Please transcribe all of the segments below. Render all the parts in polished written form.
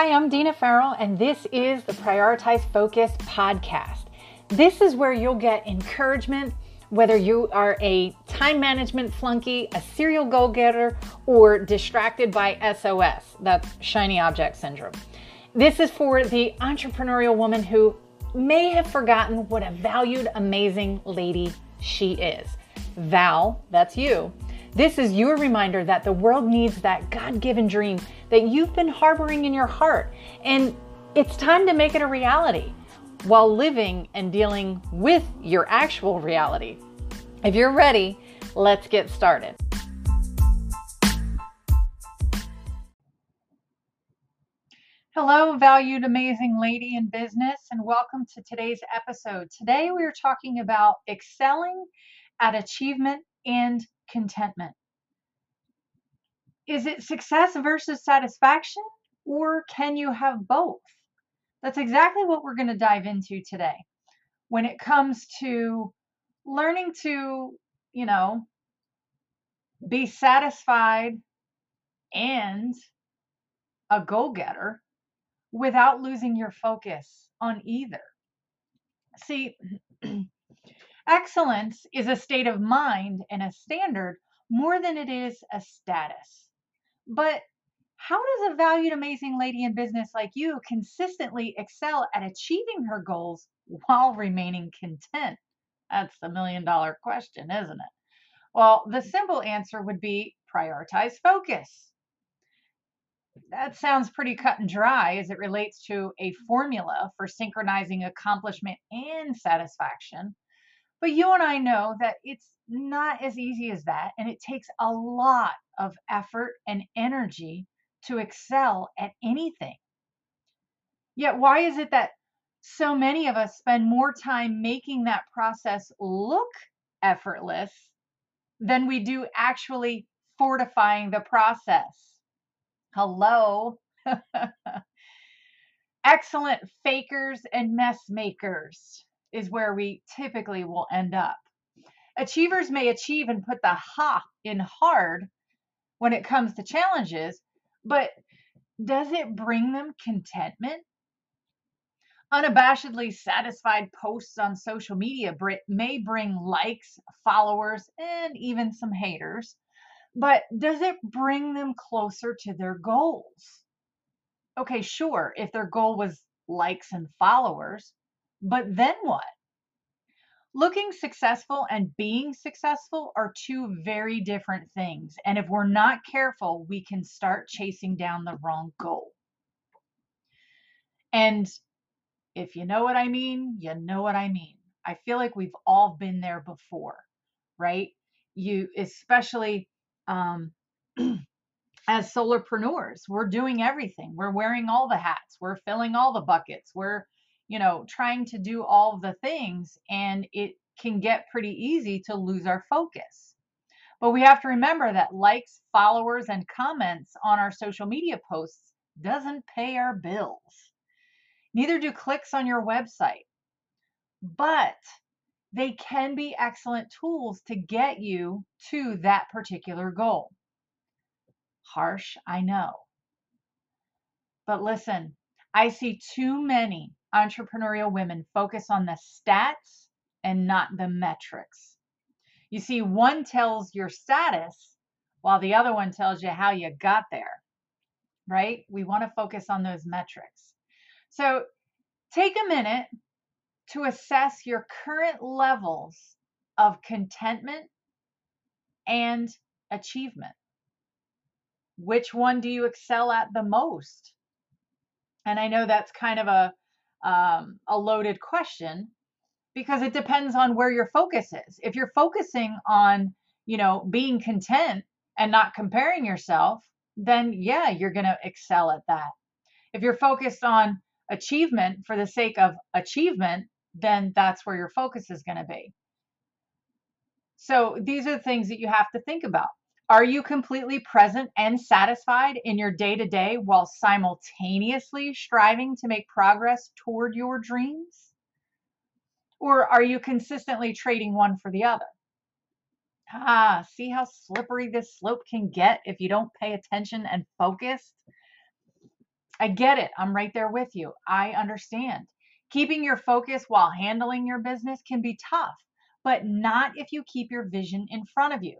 Hi, I'm Deana Farrell, and this is the Prioritized Focus podcast. This is where you'll get encouragement, whether you are a time management flunky, a serial goal-getter, or distracted by SOS, that's shiny object syndrome. This is for the entrepreneurial woman who may have forgotten what a valued, amazing lady she is. Val, that's you. This is your reminder that the world needs that God-given dream that you've been harboring in your heart, and it's time to make it a reality while living and dealing with your actual reality. If you're ready, let's get started. Hello, valued, amazing lady in business, and welcome to today's episode. Today, we are talking about excelling at achievement and contentment. Is it success versus satisfaction, or can you have both? That's exactly what we're going to dive into today. When it comes to learning to, be satisfied and a go-getter without losing your focus on either. See, excellence is a state of mind and a standard more than it is a status. But how does a valued, amazing lady in business like you consistently excel at achieving her goals while remaining content? That's the million-dollar question, isn't it? Well, the simple answer would be prioritize focus. That sounds pretty cut and dry as it relates to a formula for synchronizing accomplishment and satisfaction. But you and I know that it's not as easy as that, and it takes a lot of effort and energy to excel at anything. Yet, why is it that so many of us spend more time making that process look effortless than we do actually fortifying the process? Hello. Excellent fakers and mess makers is where we typically will end up. Achievers may achieve and put the ha in hard when it comes to challenges, but does it bring them contentment? Unabashedly satisfied posts on social media may bring likes, followers, and even some haters, but does it bring them closer to their goals? Okay, sure, if their goal was likes and followers, but then what? Looking successful and being successful are two very different things. And if we're not careful, we can start chasing down the wrong goal. And if you know what I mean, you know what I mean. I feel like we've all been there before, right? You, especially as solopreneurs, we're doing everything. We're wearing all the hats. We're filling all the buckets. We're trying to do all the things, and it can get pretty easy to lose our focus. But we have to remember that likes, followers, and comments on our social media posts doesn't pay our bills. Neither do clicks on your website, but they can be excellent tools to get you to that particular goal. Harsh, I know. But listen, I see too many entrepreneurial women focus on the stats and not the metrics. You see, one tells your status while the other one tells you how you got there, right? We want to focus on those metrics. So take a minute to assess your current levels of contentment and achievement. Which one do you excel at the most? And I know that's kind of a loaded question, because it depends on where your focus is. If you're focusing on, being content and not comparing yourself, then yeah, you're going to excel at that. If you're focused on achievement for the sake of achievement, then that's where your focus is going to be. So these are the things that you have to think about. Are you completely present and satisfied in your day-to-day while simultaneously striving to make progress toward your dreams? Or are you consistently trading one for the other? See how slippery this slope can get if you don't pay attention and focus? I get it. I'm right there with you. I understand. Keeping your focus while handling your business can be tough, but not if you keep your vision in front of you.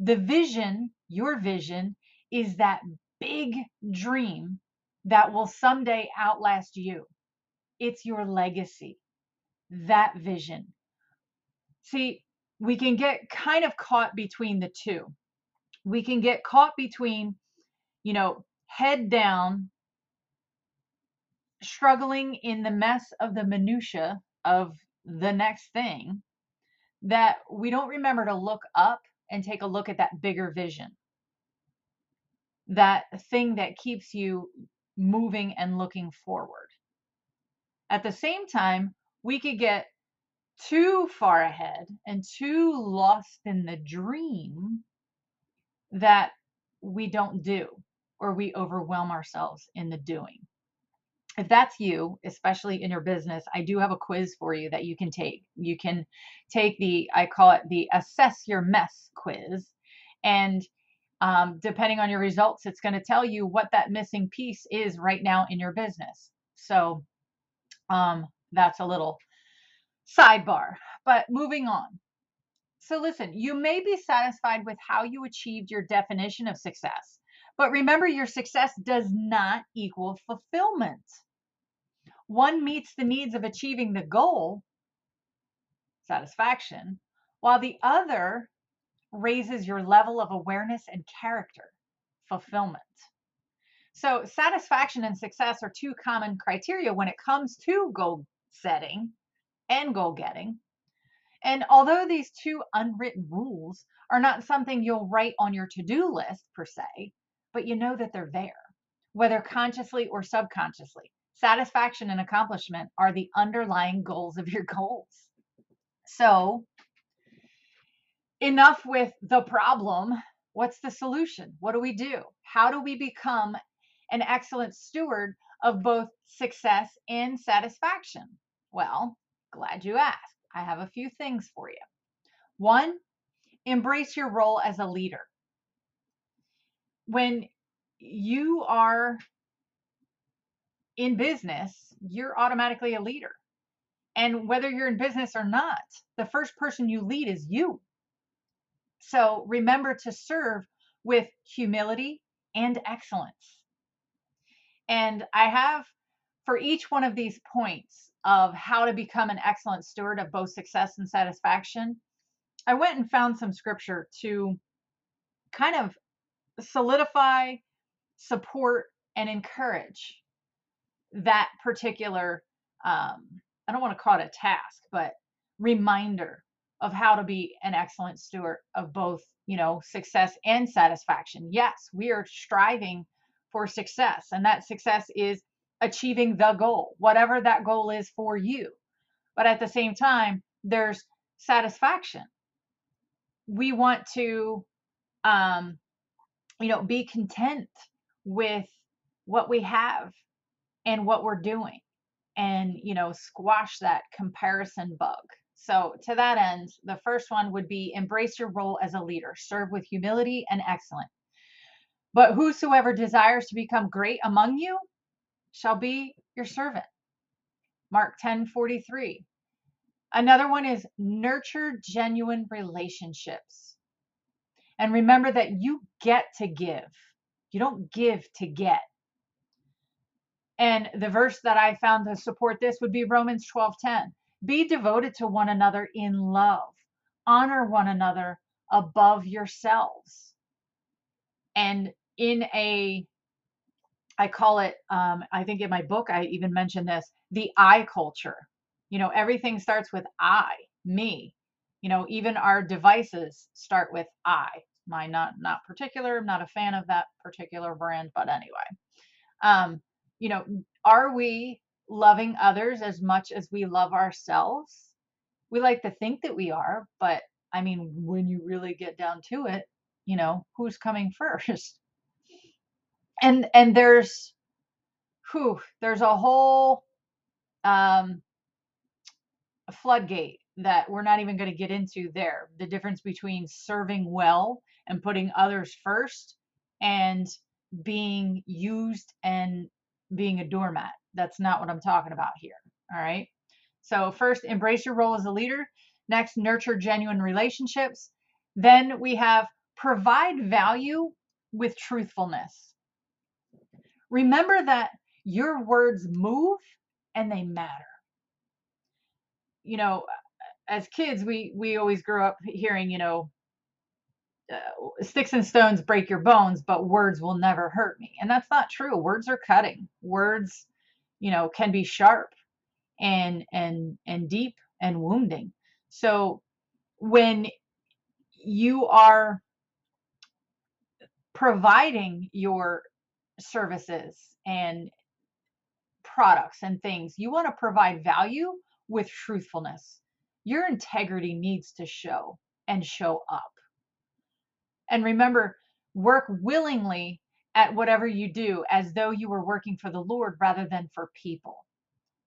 The vision, your vision, is that big dream that will someday outlast you. It's your legacy, that vision. See, we can get kind of caught between the two. We can get caught between, you know, head down, struggling in the mess of the minutia of the next thing, that we don't remember to look up and take a look at that bigger vision, that thing that keeps you moving and looking forward. At the same time, we could get too far ahead and too lost in the dream that we don't do, or we overwhelm ourselves in the doing. If that's you, especially in your business, I do have a quiz for you that you can take. You can take the, I call it the Assess Your MESS Quiz. And depending on your results, it's going to tell you what that missing piece is right now in your business. So that's a little sidebar, but moving on. So listen, you may be satisfied with how you achieved your definition of success. But remember, your success does not equal fulfillment. One meets the needs of achieving the goal, satisfaction, while the other raises your level of awareness and character, fulfillment. So satisfaction and success are two common criteria when it comes to goal setting and goal getting. And although these two unwritten rules are not something you'll write on your to-do list per se, but you know that they're there, whether consciously or subconsciously. Satisfaction and accomplishment are the underlying goals of your goals. So enough with the problem. What's the solution? What do we do? How do we become an excellent steward of both success and satisfaction? Well, glad you asked. I have a few things for you. One, embrace your role as a leader. When you are in business, you're automatically a leader. And whether you're in business or not, the first person you lead is you. So remember to serve with humility and excellence. And I have for each one of these points of how to become an excellent steward of both success and satisfaction, I went and found some scripture to kind of solidify, support, and encourage that particular, I don't want to call it a task, but reminder of how to be an excellent steward of both, you know, success and satisfaction. Yes, we are striving for success, and that success is achieving the goal, whatever that goal is for you. But at the same time, there's satisfaction. We want to, you know, be content with what we have and what we're doing, and, you know, squash that comparison bug. So to that end, the first one would be embrace your role as a leader, serve with humility and excellence. But whosoever desires to become great among you shall be your servant. Mark 10:43. Another one is nurture genuine relationships. And remember that you get to give. You don't give to get. And the verse that I found to support this would be Romans 12:10. Be devoted to one another in love. Honor one another above yourselves. And in a, I call it, I think in my book, I even mentioned this, the I culture. You know, everything starts with I, me. You know, even our devices start with I. Mine, not particular. I'm not a fan of that particular brand, but anyway. You know, are we loving others as much as we love ourselves? We like to think that we are, but I mean, when you really get down to it, you know, who's coming first? And there's a whole floodgate that we're not even going to get into there. The difference between serving well and putting others first and being used and being a doormat. That's not what I'm talking about here. All right. So first, embrace your role as a leader. Next, nurture genuine relationships. Then we have provide value with truthfulness. Remember that your words move and they matter. You know, as kids, we always grew up hearing, you know, sticks and stones break your bones, but words will never hurt me. And that's not true. Words are cutting. Words, you know, can be sharp and deep and wounding. So when you are providing your services and products and things, you want to provide value with truthfulness. Your integrity needs to show and show up. And remember, work willingly at whatever you do as though you were working for the Lord rather than for people.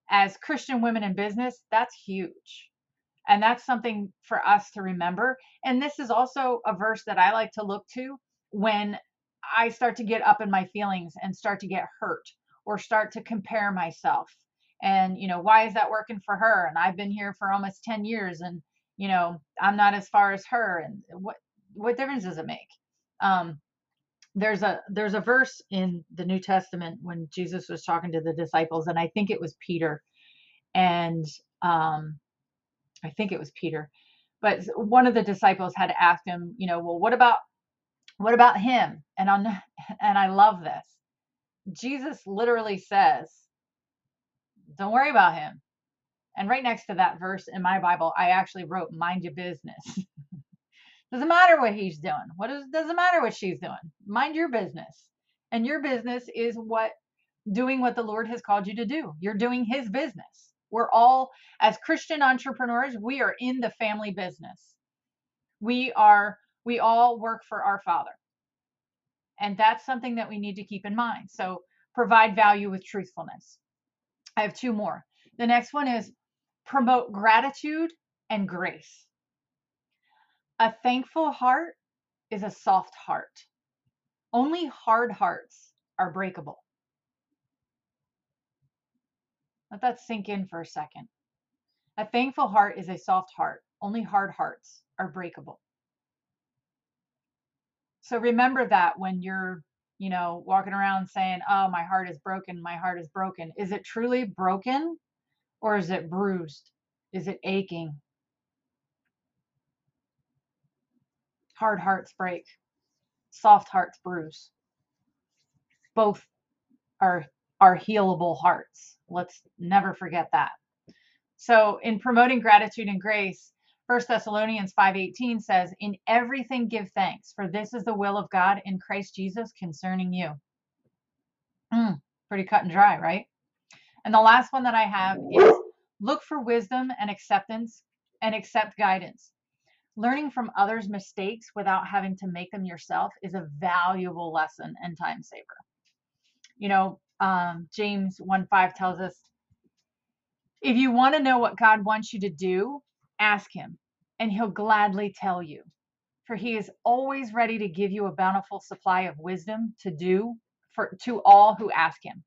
As Christian women in business, that's huge. And that's something for us to remember. And this is also a verse that I like to look to when I start to get up in my feelings and start to get hurt or start to compare myself. And, you know, why is that working for her? And I've been here for almost 10 years and, you know, I'm not as far as her. And what difference does it make? There's a verse in the New Testament when Jesus was talking to the disciples, and I think it was Peter. And I think it was Peter, but one of the disciples had asked him, you know, well, what about him? And I love this. Jesus literally says, don't worry about him. And right next to that verse in my Bible, I actually wrote, mind your business. Doesn't matter what he's doing. Doesn't matter what she's doing. Mind your business. And your business is doing what the Lord has called you to do. You're doing his business. We're all, as Christian entrepreneurs, we are in the family business. We all work for our Father. And that's something that we need to keep in mind. So provide value with truthfulness. I have two more. The next one is promote gratitude and grace. A thankful heart is a soft heart. Only hard hearts are breakable. Let that sink in for a second. A thankful heart is a soft heart. Only hard hearts are breakable. So remember that when you're, you know, walking around saying, oh, my heart is broken. My heart is broken. Is it truly broken or is it bruised? Is it aching? Hard hearts break. Soft hearts bruise. Both are healable hearts. Let's never forget that. So in promoting gratitude and grace, 1 Thessalonians 5:18 says, in everything give thanks, for this is the will of God in Christ Jesus concerning you. Pretty cut and dry, right? And the last one that I have is look for wisdom and acceptance and accept guidance. Learning from others' mistakes without having to make them yourself is a valuable lesson and time saver. You know, James 1:5 tells us, if you want to know what God wants you to do, ask him and he'll gladly tell you, for he is always ready to give you a bountiful supply of wisdom to do to all who ask him.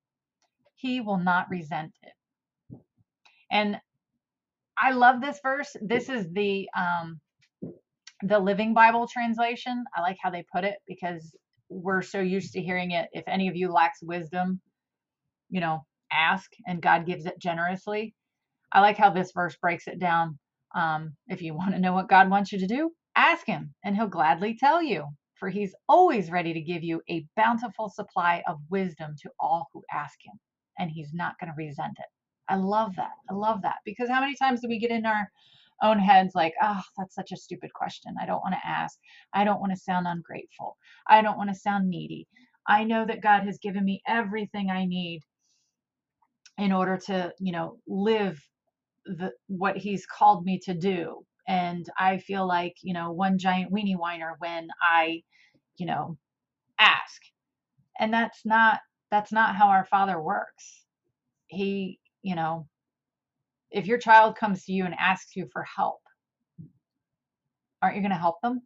He will not resent it. And I love this verse. This is the Living Bible translation. I like how they put it because we're so used to hearing it. If any of you lacks wisdom, you know, ask and God gives it generously. I like how this verse breaks it down. If you want to know what God wants you to do, ask him and he'll gladly tell you, for he's always ready to give you a bountiful supply of wisdom to all who ask him, and he's not going to resent it. I love that. I love that, because how many times do we get in our own heads like, oh, that's such a stupid question. I don't want to ask. I don't want to sound ungrateful. I don't want to sound needy. I know that God has given me everything I need in order to, you know, live what he's called me to do. And I feel like, you know, one giant weenie whiner when I, you know, ask. And that's not how our Father works. He, you know, if your child comes to you and asks you for help, aren't you going to help them?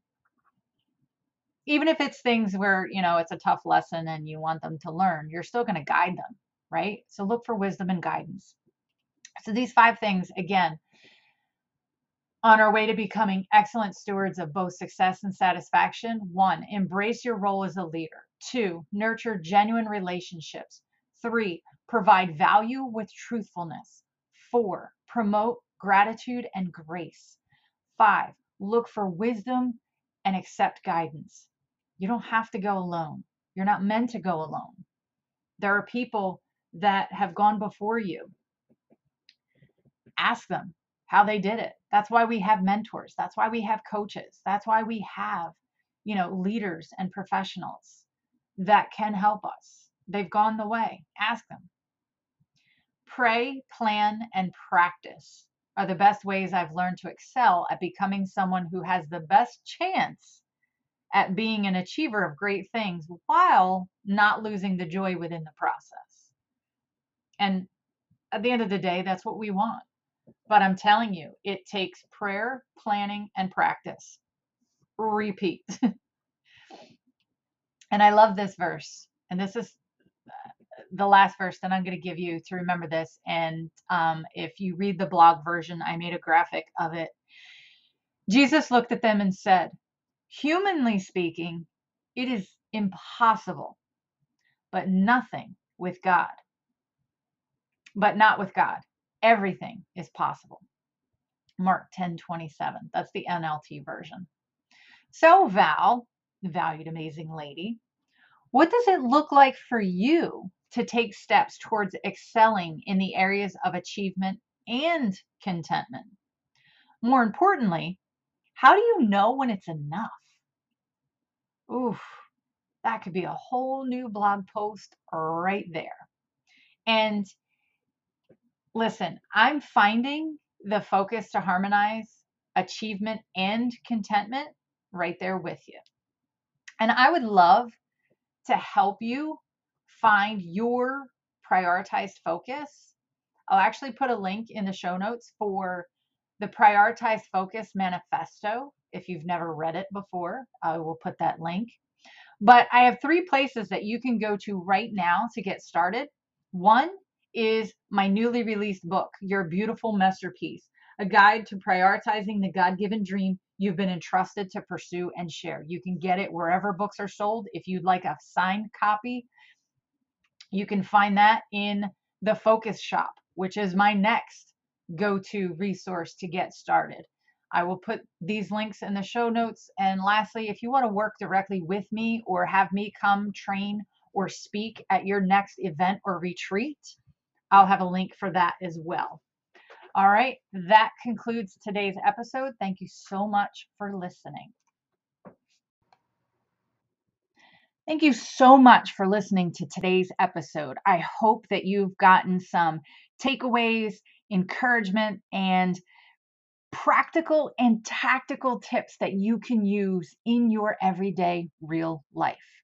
even if it's things where, you know, it's a tough lesson and you want them to learn, you're still going to guide them, right? So look for wisdom and guidance. So these 5 things, again, on our way to becoming excellent stewards of both success and satisfaction. 1, embrace your role as a leader. 2, nurture genuine relationships. 3, provide value with truthfulness. 4, promote gratitude and grace. 5, look for wisdom and accept guidance. You don't have to go alone. You're not meant to go alone. There are people that have gone before you. Ask them how they did it. That's why we have mentors. That's why we have coaches. That's why we have, you know, leaders and professionals that can help us. They've gone the way. Ask them. Pray, plan, and practice are the best ways I've learned to excel at becoming someone who has the best chance at being an achiever of great things while not losing the joy within the process. And at the end of the day, that's what we want. But I'm telling you, it takes prayer, planning, and practice. Repeat. And I love this verse. And this is the last verse that I'm going to give you to remember this. And if you read the blog version, I made a graphic of it. Jesus looked at them and said, humanly speaking, it is impossible, but nothing with God. But not with God. Everything is possible. Mark 10:27. That's the NLT version. So Val, valued amazing lady, what does it look like for you to take steps towards excelling in the areas of achievement and contentment? More importantly, how do you know when it's enough? Oof, that could be a whole new blog post right there. And listen, I'm finding the focus to harmonize achievement and contentment right there with you. And I would love to help you find your prioritized focus. I'll actually put a link in the show notes for the Prioritized Focus Manifesto. If you've never read it before, I will put that link. But I have 3 places that you can go to right now to get started. 1 is my newly released book, Your Beautiful MESSterpiece, a guide to prioritizing the God-given dream you've been entrusted to pursue and share. You can get it wherever books are sold. If you'd like a signed copy, you can find that in the Focus Shop, which is my next go-to resource to get started. I will put these links in the show notes. And lastly, if you want to work directly with me or have me come train or speak at your next event or retreat, I'll have a link for that as well. All right, that concludes today's episode. Thank you so much for listening. Thank you so much for listening to today's episode. I hope that you've gotten some takeaways, encouragement, and practical and tactical tips that you can use in your everyday real life.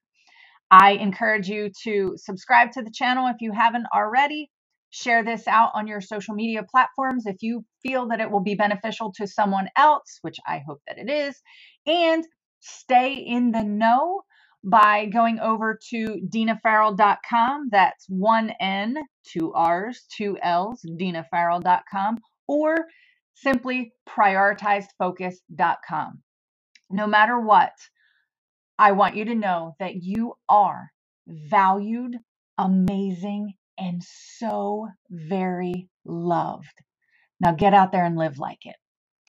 I encourage you to subscribe to the channel if you haven't already. Share this out on your social media platforms if you feel that it will be beneficial to someone else, which I hope that it is. And stay in the know by going over to deanafarrell.com. That's 1N, 2 R's, 2 L's, deanafarrell.com, or simply prioritizedfocus.com. No matter what, I want you to know that you are valued, amazing, and so very loved. Now get out there and live like it.